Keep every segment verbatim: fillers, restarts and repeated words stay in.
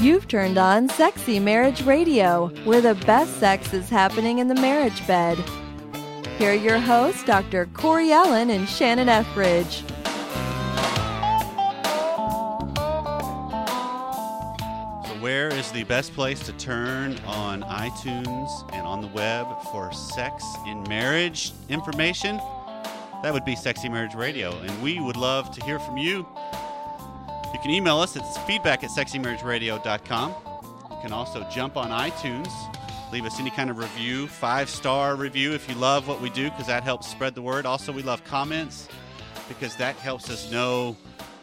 You've turned on Sexy Marriage Radio, where the best sex is happening in the marriage bed. Here are your hosts, Doctor Corey Allen and Shannon Ethridge. So where is the best place to turn on iTunes and on the web for sex and marriage information? That would be Sexy Marriage Radio, and we would love to hear from you. You can email us. It's feedback at sexy marriage radio dot com. You can also jump on iTunes. Leave us any kind of review, five-star review if you love what we do, because that helps spread the word. Also, we love comments because that helps us know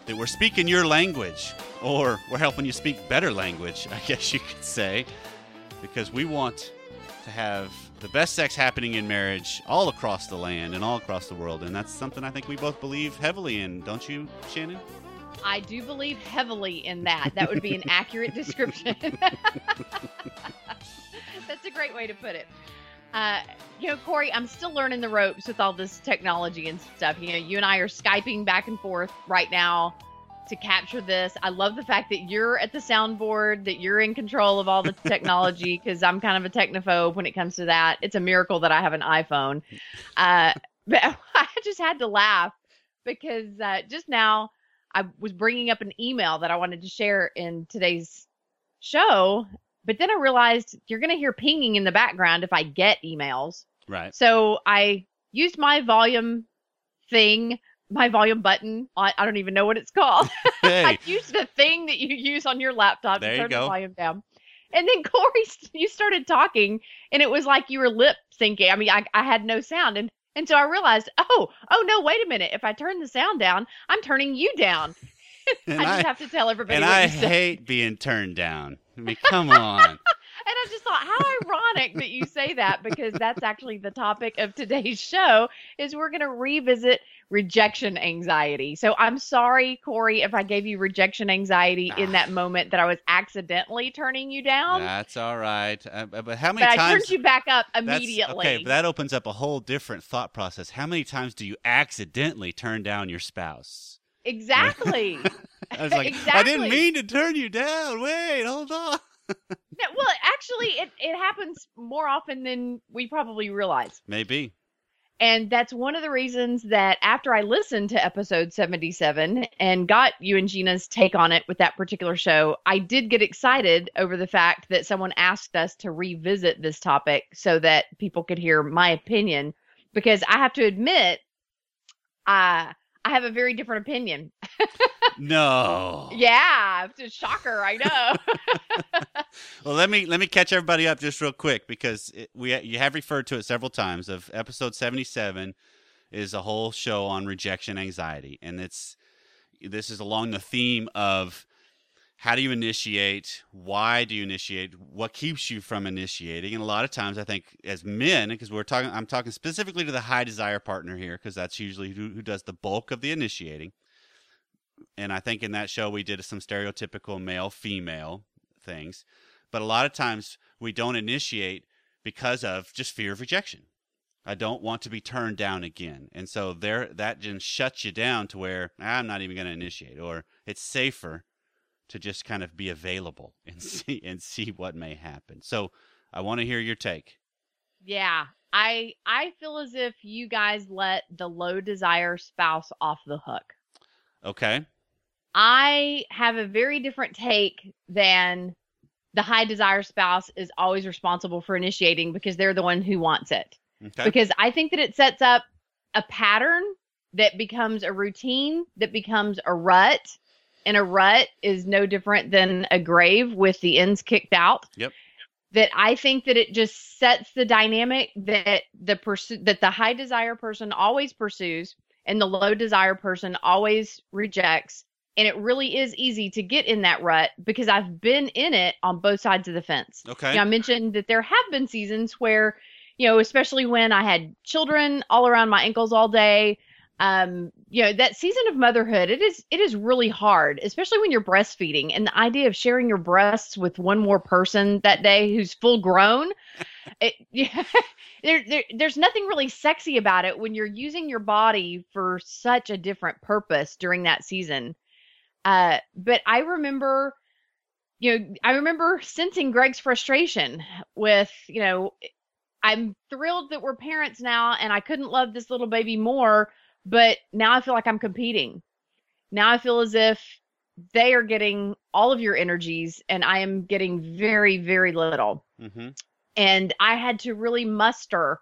that we're speaking your language, or we're helping you speak better language, I guess you could say, because we want to have the best sex happening in marriage all across the land and all across the world, and that's something I think we both believe heavily in. Don't you, Shannon? I do believe heavily in that. That would be an accurate description. That's a great way to put it. Uh, you know, Corey, I'm still learning the ropes with all this technology and stuff. You know, you and I are Skyping back and forth right now to capture this. I love the fact that you're at the soundboard, that you're in control of all the technology, because I'm kind of a technophobe when it comes to that. It's a miracle that I have an iPhone. Uh, but I just had to laugh because uh, just now, I was bringing up an email that I wanted to share in today's show, but then I realized you're going to hear pinging in the background if I get emails. Right. So I used my volume thing, my volume button. I, I don't even know what it's called. Hey. I used the thing that you use on your laptop there to turn the volume down. And then Corey, you started talking, and it was like you were lip syncing. I mean, I, I had no sound. And And so I realized, oh, oh no, wait a minute. If I turn the sound down, I'm turning you down. I just I, have to tell everybody. And what I you hate said. Being turned down. I mean, come on. And I just thought, how ironic that you say that, because that's actually the topic of today's show, is we're going to revisit rejection anxiety. So I'm sorry, Corey, if I gave you rejection anxiety ah. in that moment that I was accidentally turning you down. That's all right. Uh, but how many but times? I turned you back up immediately. Okay, but that opens up a whole different thought process. How many times do you accidentally turn down your spouse? Exactly. I was like, exactly. I didn't mean to turn you down. Wait, hold on. No, well, actually, it, it happens more often than we probably realize. Maybe. And that's one of the reasons that after I listened to episode seventy-seven and got you and Gina's take on it with that particular show, I did get excited over the fact that someone asked us to revisit this topic so that people could hear my opinion. Because I have to admit, uh, I have a very different opinion. No. Yeah, it's a shocker, I know. Well, let me let me catch everybody up just real quick, because it, we you have referred to it several times. Of episode seventy-seven is a whole show on rejection anxiety, and it's this is along the theme of how do you initiate, why do you initiate, what keeps you from initiating, and a lot of times I think as men, because we're talking, I'm talking specifically to the high desire partner here, because that's usually who, who does the bulk of the initiating. And I think in that show we did some stereotypical male-female things. But a lot of times we don't initiate because of just fear of rejection. I don't want to be turned down again. And so there, that just shuts you down to where I'm not even going to initiate. Or it's safer to just kind of be available and see and see what may happen. So I want to hear your take. Yeah. I I feel as if you guys let the low desire spouse off the hook. Okay. I have a very different take than the high desire spouse is always responsible for initiating because they're the one who wants it. Okay. Because I think that it sets up a pattern that becomes a routine, that becomes a rut. And a rut is no different than a grave with the ends kicked out. Yep. That I think that it just sets the dynamic that the pursu- that the high desire person always pursues. And the low desire person always rejects. And it really is easy to get in that rut because I've been in it on both sides of the fence. Okay. You know, I mentioned that there have been seasons where, you know, especially when I had children all around my ankles all day, um, you know, that season of motherhood, it is, it is really hard, especially when you're breastfeeding, and the idea of sharing your breasts with one more person that day who's full grown, it, yeah, there, there, there's nothing really sexy about it when you're using your body for such a different purpose during that season. Uh, but I remember you know, I remember sensing Greg's frustration with, you know, I'm thrilled that we're parents now and I couldn't love this little baby more, but now I feel like I'm competing. Now I feel as if they are getting all of your energies and I am getting very, very little. Mm-hmm. And I had to really muster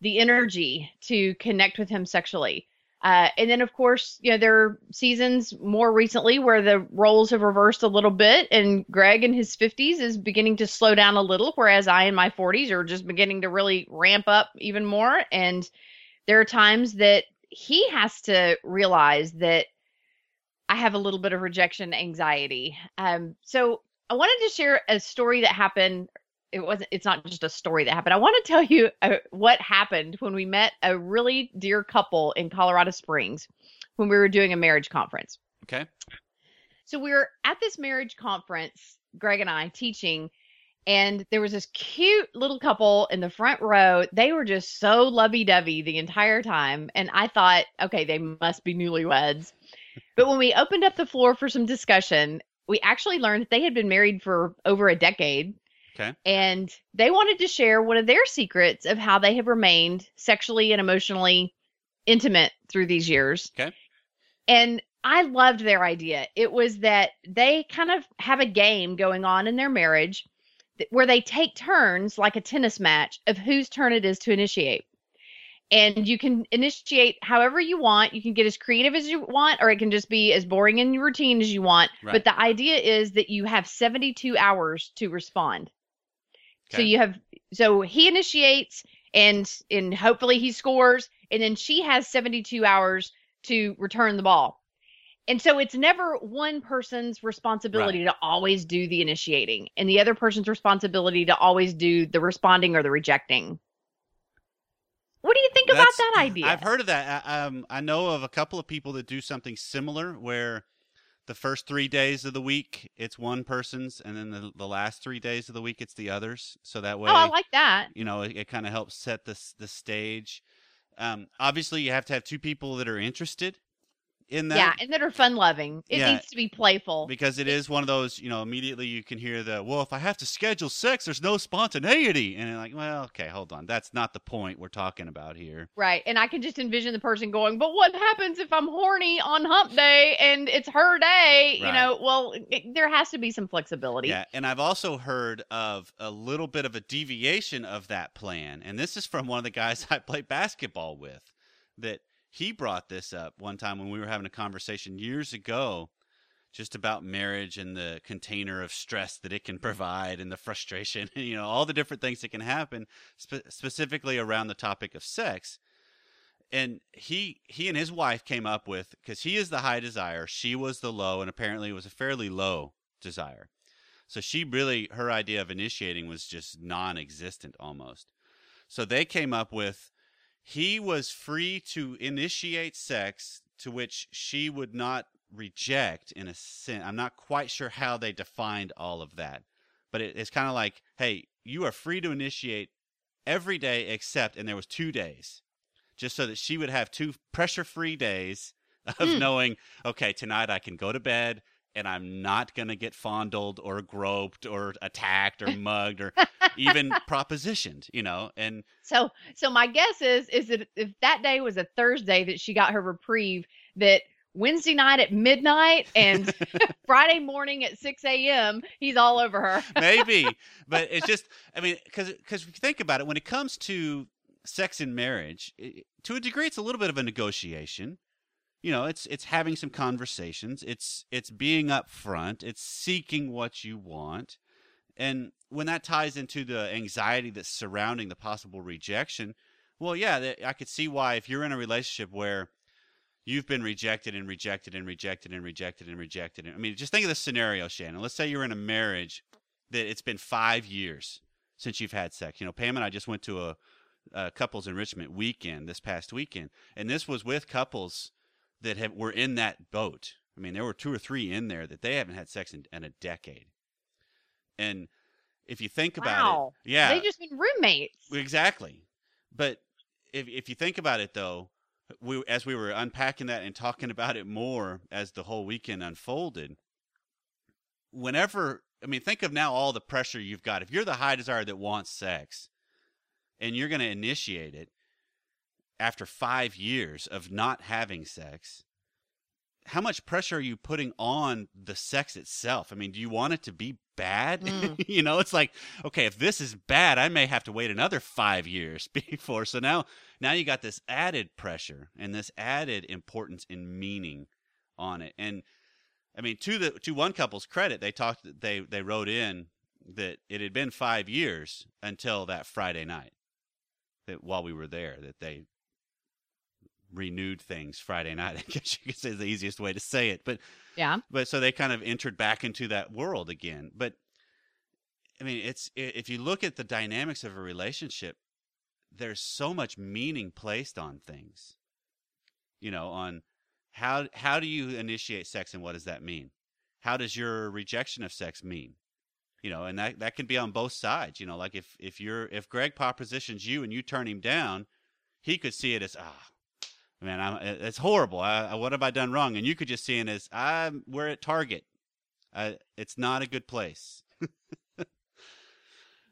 the energy to connect with him sexually. Uh, and then, of course, you know, there are seasons more recently where the roles have reversed a little bit, and Greg in his fifties is beginning to slow down a little, whereas I in my forties are just beginning to really ramp up even more. And there are times that he has to realize that I have a little bit of rejection anxiety. Um, so I wanted to share a story that happened. It wasn't, it's not just a story that happened. I want to tell you uh, what happened when we met a really dear couple in Colorado Springs when we were doing a marriage conference. Okay. So we were at this marriage conference, Greg and I teaching, and there was this cute little couple in the front row. They were just so lovey-dovey the entire time. And I thought, okay, they must be newlyweds. But when we opened up the floor for some discussion, we actually learned that they had been married for over a decade. Okay. And they wanted to share one of their secrets of how they have remained sexually and emotionally intimate through these years. Okay. And I loved their idea. It was that they kind of have a game going on in their marriage where they take turns, like a tennis match, of whose turn it is to initiate. And you can initiate however you want. You can get as creative as you want, or it can just be as boring and routine as you want. Right. But the idea is that you have seventy-two hours to respond. Okay. So you have, so he initiates and, and hopefully he scores. And then she has seventy-two hours to return the ball. And so it's never one person's responsibility right. to always do the initiating and the other person's responsibility to always do the responding or the rejecting. What do you think That's, about that idea? I've heard of that. I, um, I know of a couple of people that do something similar where the first three days of the week, it's one person's, and then the, the last three days of the week, it's the others. So that way, oh, I like that. You know, it, it kind of helps set the, the stage. Um, obviously, you have to have two people that are interested in that. Yeah, and that are fun-loving. It yeah, needs to be playful. Because it is one of those, you know, immediately you can hear the, well, if I have to schedule sex, there's no spontaneity. And you're like, well, okay, hold on. That's not the point we're talking about here. Right, and I can just envision the person going, but what happens if I'm horny on hump day and it's her day? Right. You know, well, it, there has to be some flexibility. Yeah, and I've also heard of a little bit of a deviation of that plan. And this is from one of the guys I play basketball with that, he brought this up one time when we were having a conversation years ago just about marriage and the container of stress that it can provide and the frustration and, you know, all the different things that can happen spe- specifically around the topic of sex. And he he and his wife came up with, because he is the high desire, she was the low, and apparently it was a fairly low desire. So she really, her idea of initiating was just non-existent almost. So they came up with, he was free to initiate sex to which she would not reject in a sense. I'm not quite sure how they defined all of that, but it, it's kind of like, hey, you are free to initiate every day except, and there was two days, just so that she would have two pressure-free days of mm. knowing, okay, tonight I can go to bed and I'm not going to get fondled or groped or attacked or mugged or even propositioned, you know? And so, so my guess is, is that if that day was a Thursday that she got her reprieve, that Wednesday night at midnight and Friday morning at six a.m., he's all over her. Maybe, but it's just, I mean, cause, cause we think about it, when it comes to sex and marriage, it, to a degree, it's a little bit of a negotiation. You know, it's it's having some conversations. It's it's being up front. It's seeking what you want. And when that ties into the anxiety that's surrounding the possible rejection, well, yeah, I could see why if you're in a relationship where you've been rejected and rejected and rejected and rejected and rejected. And, I mean, just think of this scenario, Shannon. Let's say you're in a marriage that it's been five years since you've had sex. You know, Pam and I just went to a, a couples enrichment weekend this past weekend, and this was with couples that have, were in that boat. I mean, there were two or three in there that they haven't had sex in, in a decade. And if you think about wow. it, yeah, they just been roommates. Exactly. But if if you think about it, though, we as we were unpacking that and talking about it more as the whole weekend unfolded, whenever I mean, think of now all the pressure you've got. If you're the high desire that wants sex and you're going to initiate it after five years of not having sex, how much pressure are you putting on the sex itself? I mean, do you want it to be bad? Mm. You know, it's like, okay, if this is bad, I may have to wait another five years before. So now, now you got this added pressure and this added importance and meaning on it. And I mean, to the to one couple's credit, they talked. They they wrote in that it had been five years until that Friday night. That while we were there, that they renewed things Friday night. I guess you could say is the easiest way to say it. But yeah. But so they kind of entered back into that world again. But I mean, it's if you look at the dynamics of a relationship, there's so much meaning placed on things. You know, on. How how do you initiate sex, and what does that mean? How does your rejection of sex mean? You know, and that, that can be on both sides. You know, like if if you're if Greg propositions you and you turn him down, he could see it as ah, oh, man, I'm, it's horrible. I, I, what have I done wrong? And you could just see it as I'm we're at Target. I, it's not a good place.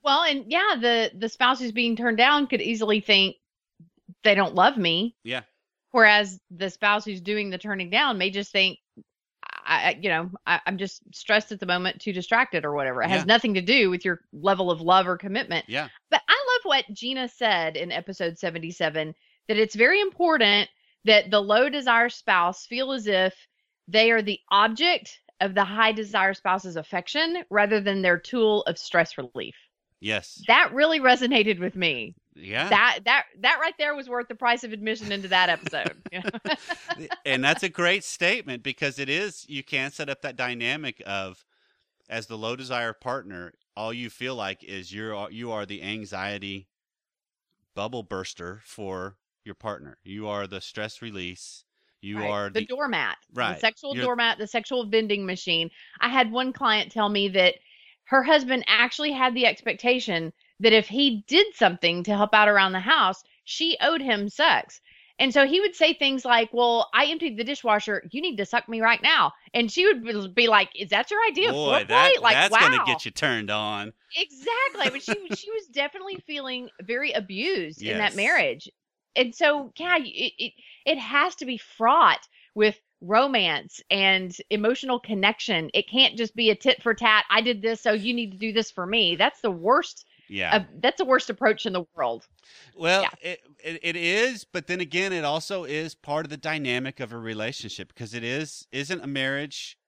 Well, and yeah, the the spouse who's being turned down could easily think they don't love me. Yeah. Whereas the spouse who's doing the turning down may just think, I, you know, I, I'm just stressed at the moment, too distracted or whatever. It yeah. has nothing to do with your level of love or commitment. Yeah. But I love what Gina said in episode seventy-seven, that it's very important that the low desire spouse feel as if they are the object of the high desire spouse's affection rather than their tool of stress relief. Yes. That really resonated with me. Yeah. That that that right there was worth the price of admission into that episode. You know? And that's a great statement, because it is, you can set up that dynamic of, as the low desire partner, all you feel like is you're you are the anxiety bubble burster for your partner. You are the stress release. You right. are the, the doormat. Right. The sexual you're... doormat, the sexual vending machine. I had one client tell me that her husband actually had the expectation that if he did something to help out around the house, she owed him sex. And so he would say things like, well, I emptied the dishwasher. You need to suck me right now. And she would be like, is that your idea? Boy, that, like, that's wow. going to get you turned on. Exactly. But she she was definitely feeling very abused yes. in that marriage. And so, yeah, it, it, it has to be fraught with romance and emotional connection. It can't just be a tit for tat. I did this, so you need to do this for me. That's the worst Yeah, uh, that's the worst approach in the world. Well, yeah. it, it it is, but then again, it also is part of the dynamic of a relationship, because it is isn't a marriage,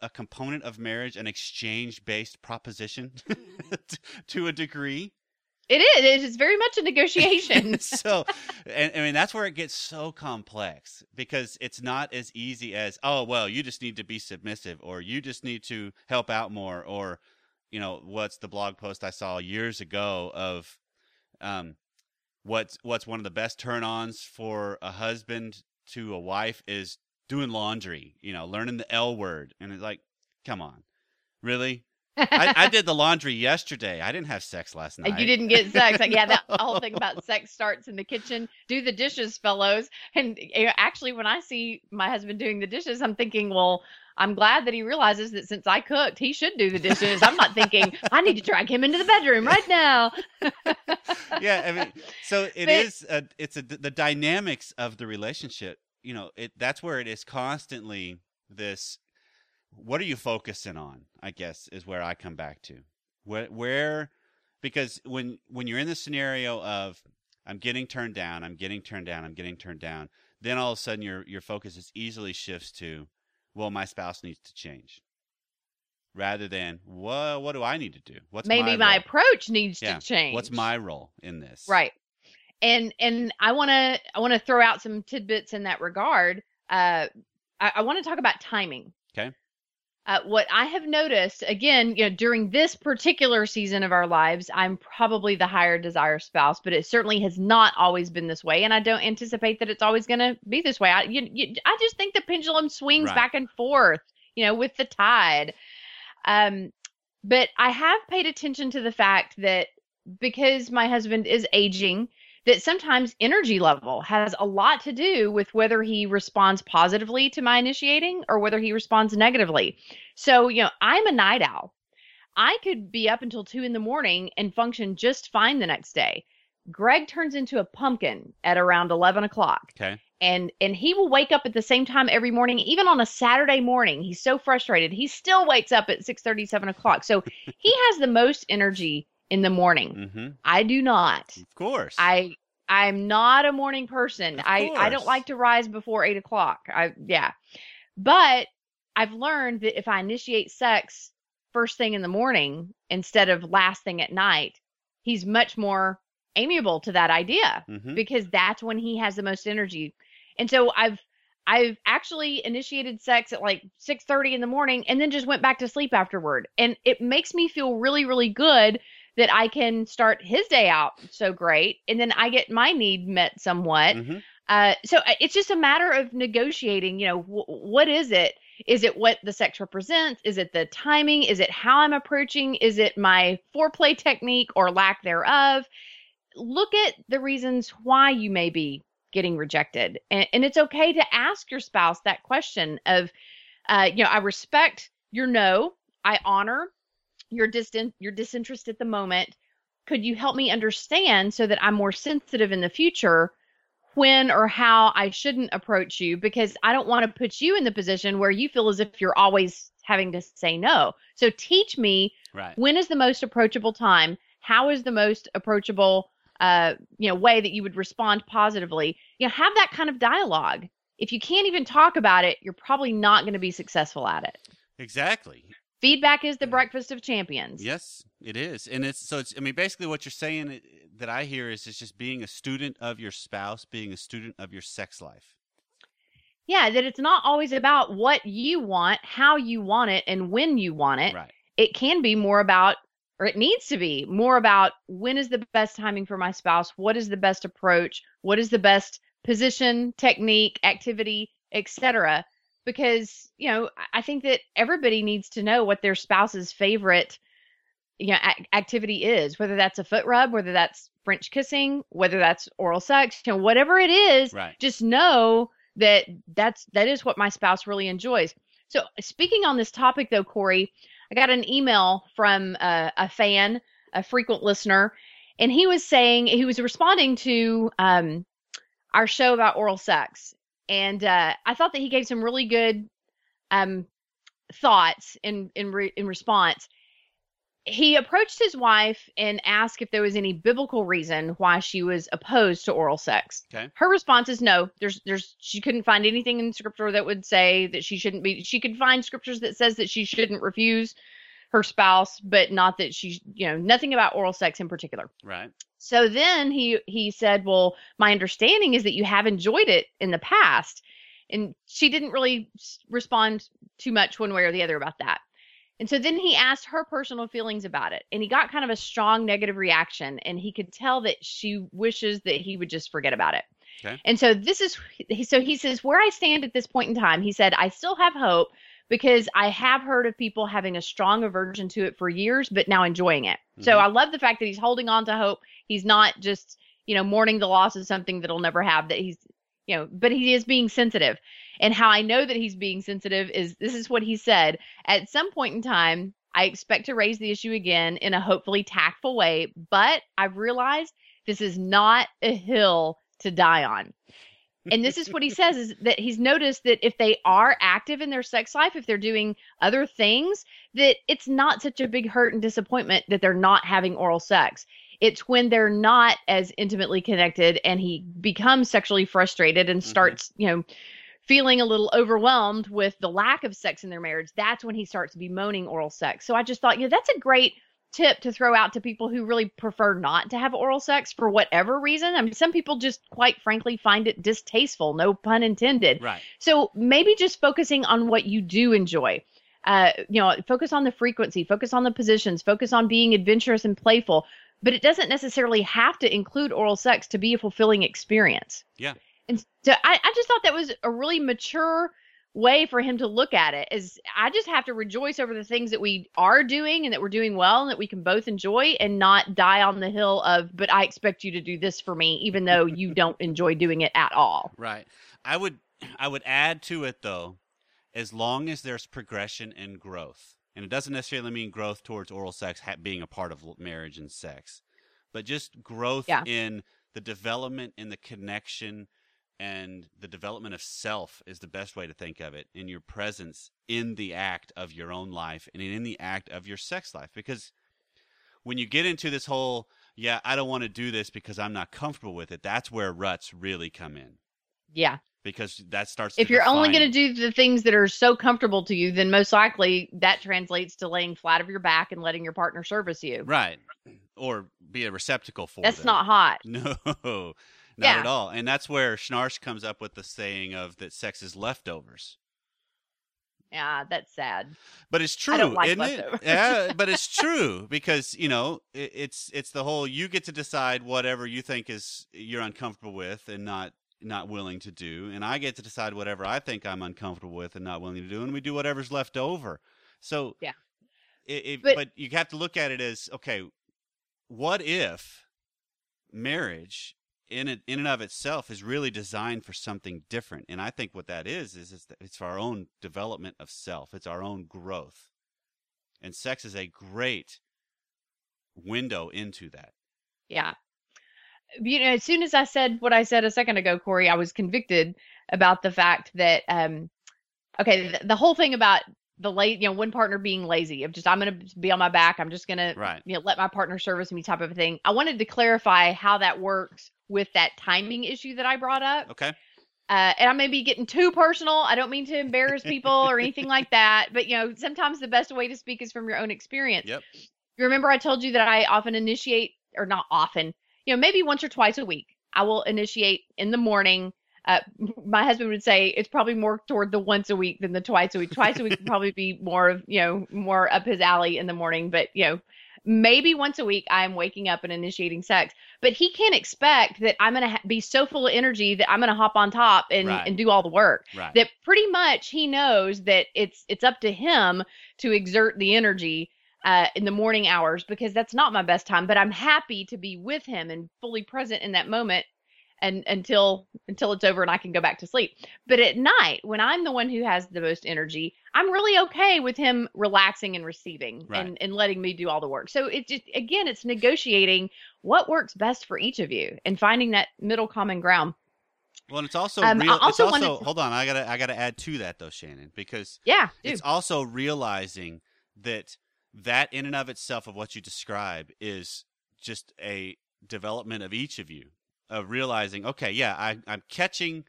a component of marriage, an exchange-based proposition to a degree. It is. It's very much a negotiation. So, and I mean, that's where it gets so complex, because it's not as easy as, oh, well, you just need to be submissive, or you just need to help out more, or. You know, what's the blog post I saw years ago of um, what's what's one of the best turn-ons for a husband to a wife is doing laundry, you know, learning the L word. And it's like, come on, really? I, I did the laundry yesterday. I didn't have sex last night. You didn't get sex. Like, yeah, that whole thing about sex starts in the kitchen. Do the dishes, fellows. And actually, when I see my husband doing the dishes, I'm thinking, well, I'm glad that he realizes that since I cooked, he should do the dishes. I'm not thinking, I need to drag him into the bedroom right now. Yeah, I mean, so it but, is, a, it's a, the dynamics of the relationship, you know, it that's where it is constantly this, what are you focusing on, I guess, is where I come back to. Where, where because when when you're in the scenario of, I'm getting turned down, I'm getting turned down, I'm getting turned down, then all of a sudden your your focus is easily shifts to, well, my spouse needs to change, rather than, well, what do I need to do? What's maybe my, my approach needs yeah. to change. What's my role in this? Right. And and I want to I want to throw out some tidbits in that regard. Uh, I, I want to talk about timing. Okay. Uh, what I have noticed, again, you know, during this particular season of our lives, I'm probably the higher desire spouse, but it certainly has not always been this way. And I don't anticipate that it's always going to be this way. I, you, you, I just think the pendulum swings right. back and forth, you know, with the tide. Um, but I have paid attention to the fact that because my husband is aging, that sometimes energy level has a lot to do with whether he responds positively to my initiating or whether he responds negatively. So, you know, I'm a night owl. I could be up until two in the morning and function just fine the next day. Greg turns into a pumpkin at around eleven o'clock. Okay. And and he will wake up at the same time every morning, even on a Saturday morning. He's so frustrated. He still wakes up at six thirty, seven o'clock. So he has the most energy in the morning. Mm-hmm. I do not. Of course. I, I'm not a morning person. I, I don't like to rise before eight o'clock. I, yeah. But I've learned that if I initiate sex first thing in the morning instead of last thing at night, he's much more amiable to that idea, mm-hmm. because that's when he has the most energy. And so I've I've actually initiated sex at like six thirty in the morning and then just went back to sleep afterward. And it makes me feel really, really good that I can start his day out so great. And then I get my need met somewhat. Mm-hmm. Uh, so it's just a matter of negotiating, you know, w- what is it? Is it what the sex represents? Is it the timing? Is it how I'm approaching? Is it my foreplay technique or lack thereof? Look at the reasons why you may be getting rejected. And, and it's okay to ask your spouse that question of, uh, you know, I respect your no, I honor your distant, your disinterest at the moment. Could you help me understand so that I'm more sensitive in the future when or how I shouldn't approach you? Because I don't want to put you in the position where you feel as if you're always having to say no. So teach me, right, when is the most approachable time? How is the most approachable Uh, you know, way that you would respond positively? You know, have that kind of dialogue. If you can't even talk about it, you're probably not going to be successful at it. Exactly. Feedback is the breakfast of champions. Yes, it is. And it's, so it's, I mean, basically what you're saying that I hear is it's just being a student of your spouse, being a student of your sex life. Yeah. That it's not always about what you want, how you want it, and when you want it. Right. It can be more about, or it needs to be more about, when is the best timing for my spouse? What is the best approach? What is the best position, technique, activity, et cetera? Because, you know, I think that everybody needs to know what their spouse's favorite, you know, a- activity is, whether that's a foot rub, whether that's French kissing, whether that's oral sex, you know, whatever it is, right, just know that that's, that is what my spouse really enjoys. So speaking on this topic though, Corey, I got an email from uh, a fan, a frequent listener, and he was saying, he was responding to um, our show about oral sex. And uh, I thought that he gave some really good um, thoughts in, in, re- in response. He approached his wife and asked if there was any biblical reason why she was opposed to oral sex. Okay. Her response is no. There's, there's, she couldn't find anything in scripture that would say that she shouldn't be. She could find scriptures that says that she shouldn't refuse her spouse, but not that she, you know, nothing about oral sex in particular. Right. So then he, he said, well, my understanding is that you have enjoyed it in the past. And she didn't really respond too much one way or the other about that. And so then he asked her personal feelings about it, and he got kind of a strong negative reaction, and he could tell that she wishes that he would just forget about it. Okay. And so this is, so he says, where I stand at this point in time, he said, I still have hope because I have heard of people having a strong aversion to it for years, but now enjoying it. Mm-hmm. So I love the fact that he's holding on to hope. He's not just, you know, mourning the loss of something that he'll never have, that he's, you know, but he is being sensitive. And how I know that he's being sensitive is this is what he said. At some point in time, I expect to raise the issue again in a hopefully tactful way, but I've realized this is not a hill to die on. And this is what he says, is that he's noticed that if they are active in their sex life, if they're doing other things, that it's not such a big hurt and disappointment that they're not having oral sex. It's when they're not as intimately connected and he becomes sexually frustrated and starts, mm-hmm. you know, feeling a little overwhelmed with the lack of sex in their marriage, that's when he starts bemoaning oral sex. So I just thought, you know, that's a great tip to throw out to people who really prefer not to have oral sex for whatever reason. I mean, some people just quite frankly find it distasteful, no pun intended. Right. So maybe just focusing on what you do enjoy. Uh, you know, focus on the frequency, focus on the positions, focus on being adventurous and playful, but it doesn't necessarily have to include oral sex to be a fulfilling experience. Yeah. And so I, I just thought that was a really mature way for him to look at it is I just have to rejoice over the things that we are doing and that we're doing well and that we can both enjoy, and not die on the hill of, but I expect you to do this for me, even though you don't enjoy doing it at all. Right. I would, I would add to it though, as long as there's progression and growth, and it doesn't necessarily mean growth towards oral sex being a part of marriage and sex, but just growth yeah. in the development and the connection. And the development of self is the best way to think of it, in your presence in the act of your own life and in the act of your sex life. Because when you get into this whole, yeah, I don't want to do this because I'm not comfortable with it, that's where ruts really come in. Yeah. Because that starts to If you're define. only going to do the things that are so comfortable to you, then most likely that translates to laying flat of your back and letting your partner service you. Right. Or be a receptacle for That's them. not hot. No. Not yeah. at all. And that's where Schnarch comes up with the saying of that sex is leftovers. Yeah, that's sad. But it's true, I don't like isn't leftovers. it? Yeah, but it's true because, you know, it, it's it's the whole you get to decide whatever you think is you're uncomfortable with and not not willing to do, and I get to decide whatever I think I'm uncomfortable with and not willing to do, and we do whatever's left over. So yeah, it, it, but, but you have to look at it as, okay, what if marriage in it, in and of itself is really designed for something different. And I think what that is, is it's, it's for our own development of self. It's our own growth. And sex is a great window into that. Yeah. You know, as soon as I said what I said a second ago, Corey, I was convicted about the fact that, um, okay, the, the whole thing about the late, you know, one partner being lazy of just, I'm going to be on my back. I'm just going right. to, you know, let my partner service me type of thing. I wanted to clarify how that works with that timing issue that I brought up. Okay. Uh, and I may be getting too personal. I don't mean to embarrass people or anything like that, but you know, sometimes the best way to speak is from your own experience. Yep. You remember I told you that I often initiate, or not often, you know, maybe once or twice a week, I will initiate in the morning. Uh, my husband would say it's probably more toward the once a week than the twice a week. Twice a week would probably be more of, you know, more up his alley in the morning, but you know, maybe once a week I'm waking up and initiating sex, but he can't expect that I'm going to ha- be so full of energy that I'm going to hop on top and, right. and do all the work right. that pretty much he knows that it's, it's up to him to exert the energy uh, in the morning hours, because that's not my best time, but I'm happy to be with him and fully present in that moment. And until until it's over and I can go back to sleep. But at night, when I'm the one who has the most energy, I'm really okay with him relaxing and receiving right. and, and letting me do all the work. So it just, again, it's negotiating what works best for each of you and finding that middle common ground. Well, and it's also um, real, also, it's also to, hold on, I gotta I gotta add to that though, Shannon, because yeah, it's also realizing that that in and of itself of what you describe is just a development of each of you. Of realizing, okay, yeah, I, I'm catching,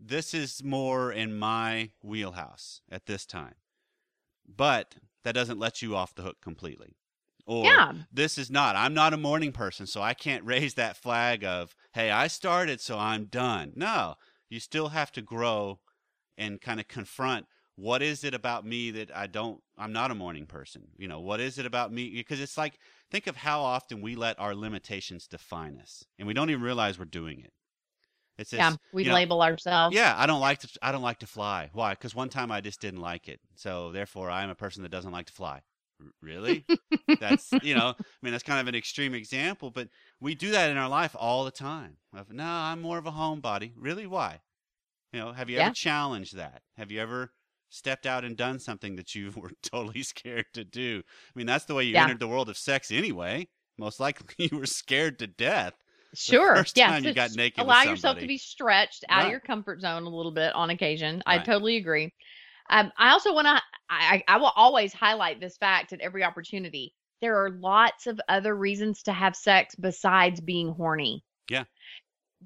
this is more in my wheelhouse at this time. But that doesn't let you off the hook completely. Or yeah. this is not, I'm not a morning person, so I can't raise that flag of, hey, I started, so I'm done. No, you still have to grow and kind of confront, what is it about me that I don't, I'm not a morning person? You know, what is it about me? Because it's like, think of how often we let our limitations define us, and we don't even realize we're doing it. It's this, yeah, we you know, label ourselves. Yeah, I don't like to. I don't like to fly. Why? Because one time I just didn't like it, so therefore I am a person that doesn't like to fly. R- really? That's you know. I mean, that's kind of an extreme example, but we do that in our life all the time. Of, no, I'm more of a homebody. Really? Why? You know, have you yeah. ever challenged that? Have you ever stepped out and done something that you were totally scared to do? I mean, that's the way you yeah. entered the world of sex anyway. Most likely you were scared to death. Sure. The first yeah. time so you got naked allow with yourself to be stretched out right. of your comfort zone a little bit on occasion. Right. I totally agree. Um, I also want to, I, I will always highlight this fact at every opportunity. There are lots of other reasons to have sex besides being horny. Yeah.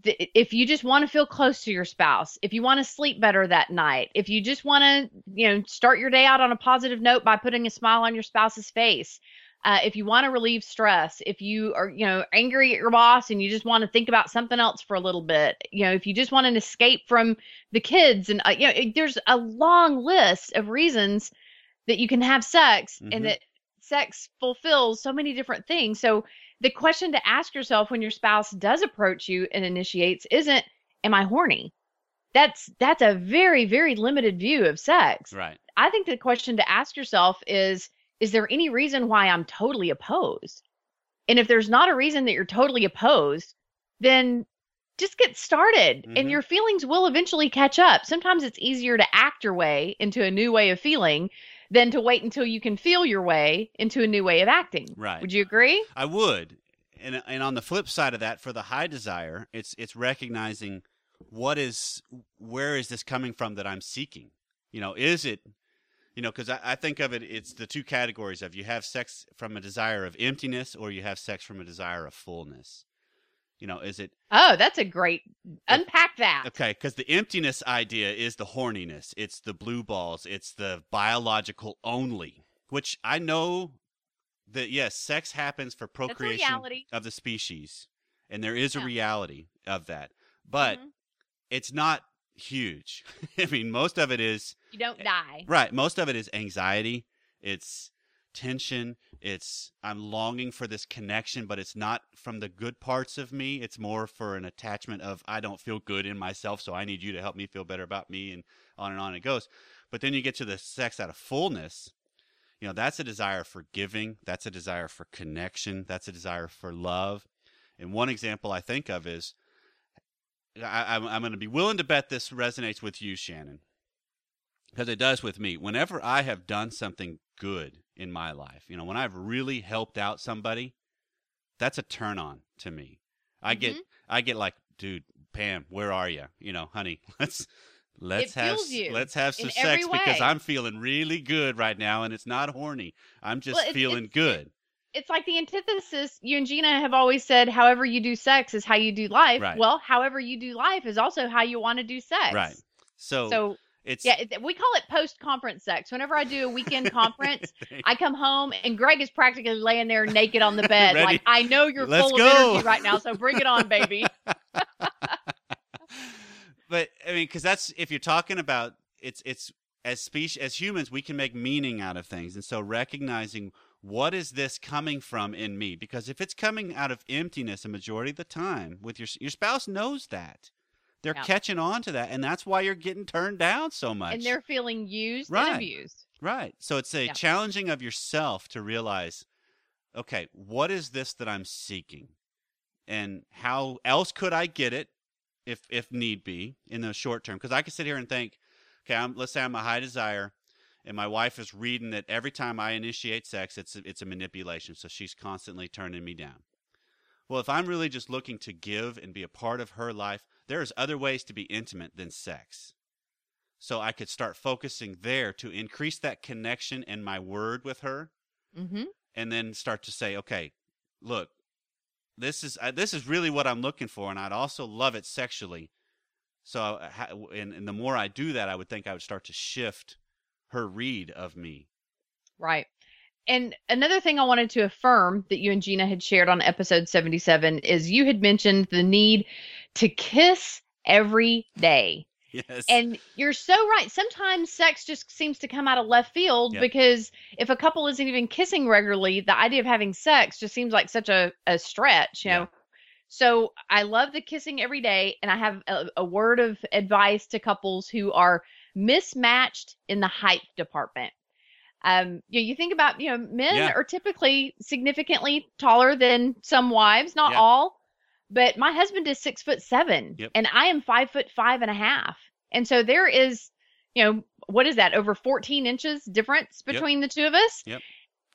If you just want to feel close to your spouse, if you want to sleep better that night, if you just want to, you know, start your day out on a positive note by putting a smile on your spouse's face, uh, if you want to relieve stress, if you are, you know, angry at your boss and you just want to think about something else for a little bit, you know, if you just want an escape from the kids and, uh, you know, it, there's a long list of reasons that you can have sex mm-hmm. and that sex fulfills so many different things. So the question to ask yourself when your spouse does approach you and initiates isn't, am I horny? that's that's a very, very limited view of sex. Right. I think the question to ask yourself is, is there any reason why I'm totally opposed? And if there's not a reason that you're totally opposed, then just get started, mm-hmm. and your feelings will eventually catch up. Sometimes it's easier to act your way into a new way of feeling than to wait until you can feel your way into a new way of acting. Right. Would you agree? I would. And and on the flip side of that, for the high desire, it's it's recognizing what is, where is this coming from that I'm seeking? You know, is it, you know, because I, I think of it, it's the two categories of, you have sex from a desire of emptiness, or you have sex from a desire of fullness. You know, is it? Oh, that's a great, unpack that. Okay, because the emptiness idea is the horniness. It's the blue balls. It's the biological only, which I know that, yes, sex happens for procreation of the species. And there is yeah. a reality of that. But mm-hmm. it's not huge. I mean, most of it is. You don't die. Right. Most of it is anxiety. It's tension. It's I'm longing for this connection, but it's not from the good parts of me. It's more for an attachment of I don't feel good in myself, so I need you to help me feel better about me, and on and on it goes. But then you get to the sex out of fullness. You know, that's a desire for giving. That's a desire for connection. That's a desire for love. And one example I think of is, I, I'm, I'm going to be willing to bet this resonates with you, Shannon, because it does with me. Whenever I have done something good in my life, you know, when I've really helped out somebody, that's a turn on to me. I mm-hmm. get, I get like, dude, Pam, where are you? You know, honey, let's, let's it have, let's have some sex because I'm feeling really good right now, and it's not horny. I'm just well, it's, feeling it's, good. It's, It's like the antithesis. You and Gina have always said, however you do sex is how you do life. Right. Well, however you do life is also how you want to do sex. Right. So, so it's yeah, it, we call it post-conference sex. Whenever I do a weekend conference, I come home and Greg is practically laying there naked on the bed. Ready? Like, I know you're Let's full go. of energy right now, so bring it on, baby. But I mean, because that's, if you're talking about, it's it's as species, as humans, we can make meaning out of things, and so recognizing, what is this coming from in me? Because if it's coming out of emptiness a majority of the time, with your your spouse knows that. They're yeah. catching on to that, and that's why you're getting turned down so much. And they're feeling used right. and abused. Right. So it's a yeah. challenging of yourself to realize, okay, what is this that I'm seeking? And how else could I get it if if need be in the short term? Because I could sit here and think, okay, I'm, let's say I'm a high desire, and my wife is reading that every time I initiate sex, it's a, it's a manipulation. So she's constantly turning me down. Well, if I'm really just looking to give and be a part of her life, there's other ways to be intimate than sex. So I could start focusing there to increase that connection and my word with her, mm-hmm. and then start to say, okay, look, this is uh, this is really what I'm looking for, and I'd also love it sexually. So, and, and the more I do that, I would think I would start to shift her read of me. Right. And another thing I wanted to affirm that you and Gina had shared on episode seventy-seven is you had mentioned the need to kiss every day. Yes. And you're so right. Sometimes sex just seems to come out of left field, yep. because if a couple isn't even kissing regularly, the idea of having sex just seems like such a, a stretch, you yeah. know? So I love the kissing every day. And I have a, a word of advice to couples who are mismatched in the height department. Um, you, you think about, you know, men yeah. are typically significantly taller than some wives, not yeah. all, but my husband is six foot seven yep. and I am five foot five and a half. And so there is, you know, what is that? Over fourteen inches difference between yep. the two of us. Yep.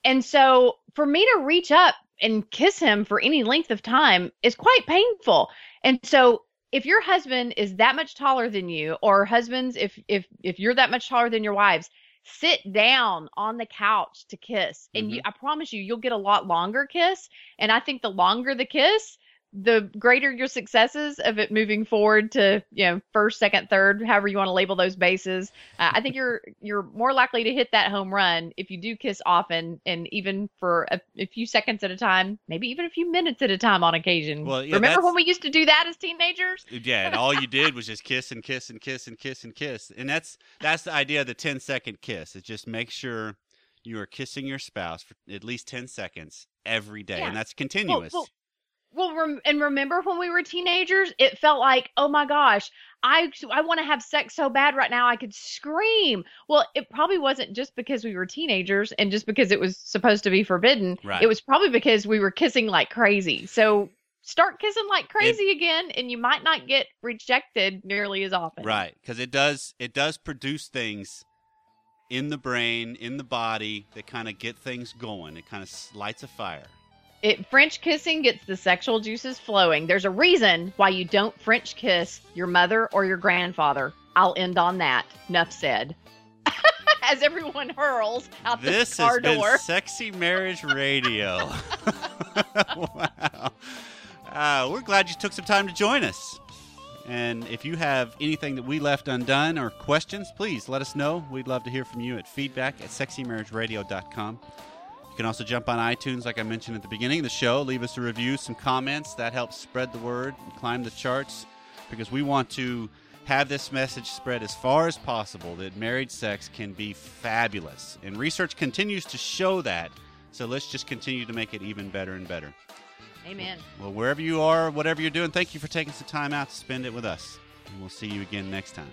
And so for me to reach up and kiss him for any length of time is quite painful. And so if your husband is that much taller than you, or husbands, if if if you're that much taller than your wives, sit down on the couch to kiss. And mm-hmm. you, I promise you, you'll get a lot longer kiss. And I think the longer the kiss, the greater your successes of it moving forward to, you know, first, second, third, however you want to label those bases. Uh, I think you're you're more likely to hit that home run if you do kiss often, and even for a, a few seconds at a time, maybe even a few minutes at a time on occasion. Well, yeah, remember when we used to do that as teenagers? Yeah, and all you did was just kiss and kiss and kiss and kiss and kiss. And that's that's the idea of the ten-second kiss. Is just make sure you are kissing your spouse for at least ten seconds every day, yeah. and that's continuous. Well, well, Well, rem- and remember when we were teenagers, it felt like, oh my gosh, I, I want to have sex so bad right now, I could scream. Well, it probably wasn't just because we were teenagers and just because it was supposed to be forbidden. Right. It was probably because we were kissing like crazy. So start kissing like crazy it, again, and you might not get rejected nearly as often. Right, because it does, it does produce things in the brain, in the body, that kind of get things going. It kind of lights a fire. It, French kissing gets the sexual juices flowing. There's a reason why you don't French kiss your mother or your grandfather. I'll end on that. Nuff said. As everyone hurls out this the car door. This has been Sexy Marriage Radio. Wow. Uh, we're glad you took some time to join us. And if you have anything that we left undone or questions, please let us know. We'd love to hear from you at feedback at sexy marriage radio dot com. You can also jump on iTunes, like I mentioned at the beginning of the show. Leave us a review, some comments. That helps spread the word and climb the charts, because we want to have this message spread as far as possible, that married sex can be fabulous. And research continues to show that. So let's just continue to make it even better and better. Amen. Well, wherever you are, whatever you're doing, thank you for taking some time out to spend it with us. And we'll see you again next time.